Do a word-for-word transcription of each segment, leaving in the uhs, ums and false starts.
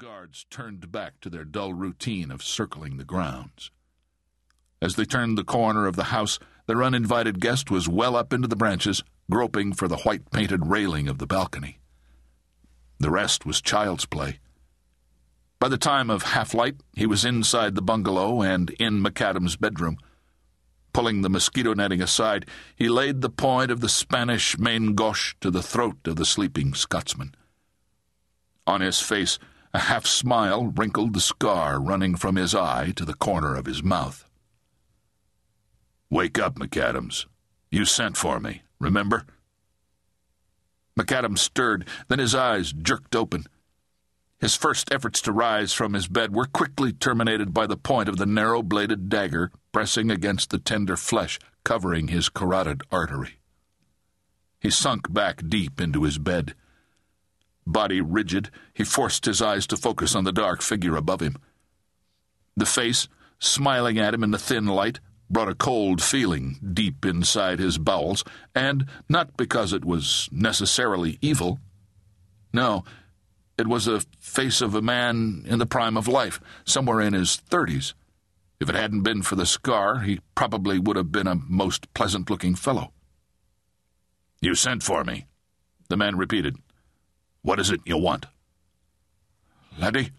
guards turned back to their dull routine of circling the grounds. As they turned the corner of the house, their uninvited guest was well up into the branches, groping for the white-painted railing of the balcony. The rest was child's play. By the time of half-light, he was inside the bungalow and in McAdams' bedroom. Pulling the mosquito netting aside, he laid the point of the Spanish main gauche to the throat of the sleeping Scotsman. On his face, a half-smile wrinkled the scar running from his eye to the corner of his mouth. "Wake up, McAdams. You sent for me, remember?" McAdams stirred, then his eyes jerked open. His first efforts to rise from his bed were quickly terminated by the point of the narrow-bladed dagger pressing against the tender flesh covering his carotid artery. He sunk back deep into his bed. Body rigid, he forced his eyes to focus on the dark figure above him. The face, smiling at him in the thin light, brought a cold feeling deep inside his bowels, and not because it was necessarily evil. No, it was the face of a man in the prime of life, somewhere in his thirties. If it hadn't been for the scar, he probably would have been a most pleasant-looking fellow. "You sent for me," the man repeated. "What is it you want?" "Laddie,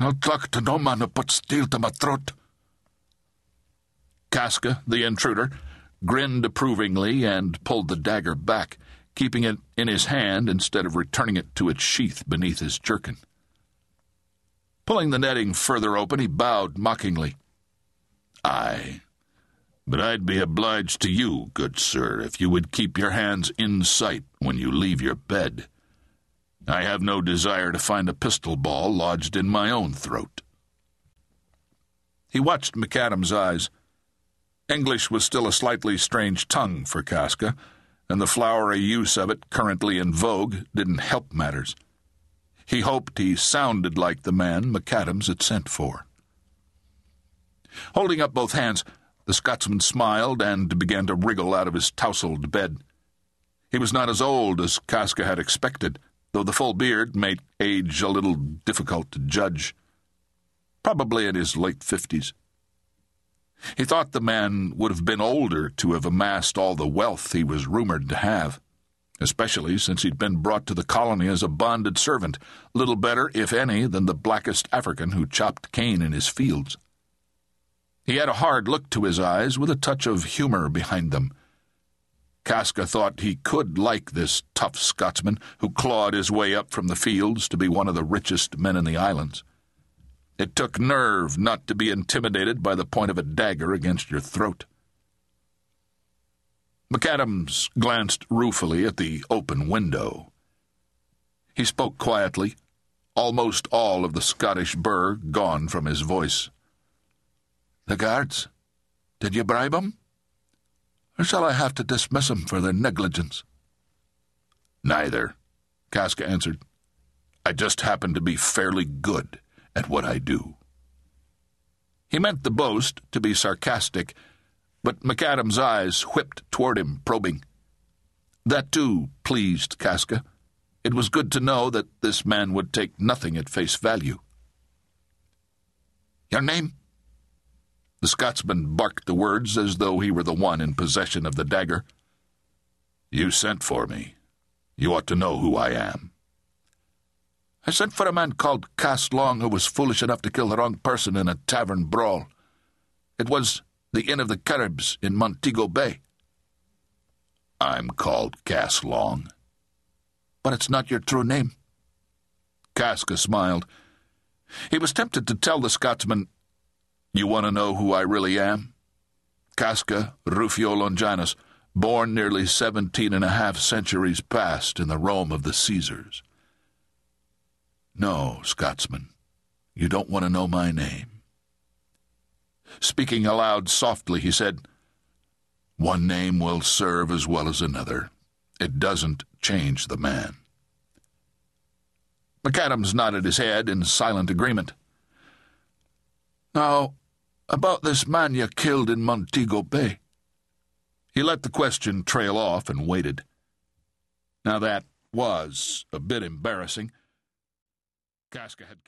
I'll talk to no man who put steel to my throat." Casca, the intruder, grinned approvingly and pulled the dagger back, keeping it in his hand instead of returning it to its sheath beneath his jerkin. Pulling the netting further open, he bowed mockingly. "Aye, but I'd be obliged to you, good sir, if you would keep your hands in sight when you leave your bed. I have no desire to find a pistol ball lodged in my own throat." He watched McAdams' eyes. English was still a slightly strange tongue for Casca, and the flowery use of it currently in vogue didn't help matters. He hoped he sounded like the man McAdams had sent for. Holding up both hands, the Scotsman smiled and began to wriggle out of his tousled bed. He was not as old as Casca had expected, though the full beard made age a little difficult to judge. Probably in his late fifties. He thought the man would have been older to have amassed all the wealth he was rumored to have, especially since he'd been brought to the colony as a bonded servant, little better, if any, than the blackest African who chopped cane in his fields. He had a hard look to his eyes with a touch of humor behind them. Casca thought he could like this tough Scotsman who clawed his way up from the fields to be one of the richest men in the islands. It took nerve not to be intimidated by the point of a dagger against your throat. McAdams glanced ruefully at the open window. He spoke quietly, almost all of the Scottish burr gone from his voice. "The guards? Did you bribe 'em? Or shall I have to dismiss 'em for their negligence?" "Neither," Casca answered. "I just happen to be fairly good at what I do." He meant the boast to be sarcastic, but McAdams' eyes whipped toward him, probing. That, too, pleased Casca. It was good to know that this man would take nothing at face value. "Your name?" The Scotsman barked the words as though he were the one in possession of the dagger. "You sent for me. You ought to know who I am." "I sent for a man called Cass Long who was foolish enough to kill the wrong person in a tavern brawl. It was the Inn of the Caribs in Montego Bay." "I'm called Cass Long." "But it's not your true name." Casca smiled. He was tempted to tell the Scotsman, "You want to know who I really am? Casca Rufio Longinus, born nearly seventeen and a half centuries past in the Rome of the Caesars." "No, Scotsman, you don't want to know my name." Speaking aloud softly, he said, "One name will serve as well as another. It doesn't change the man." McAdams nodded his head in silent agreement. "Now, about this man you killed in Montego Bay." He let the question trail off and waited. Now that was a bit embarrassing. Casca had killed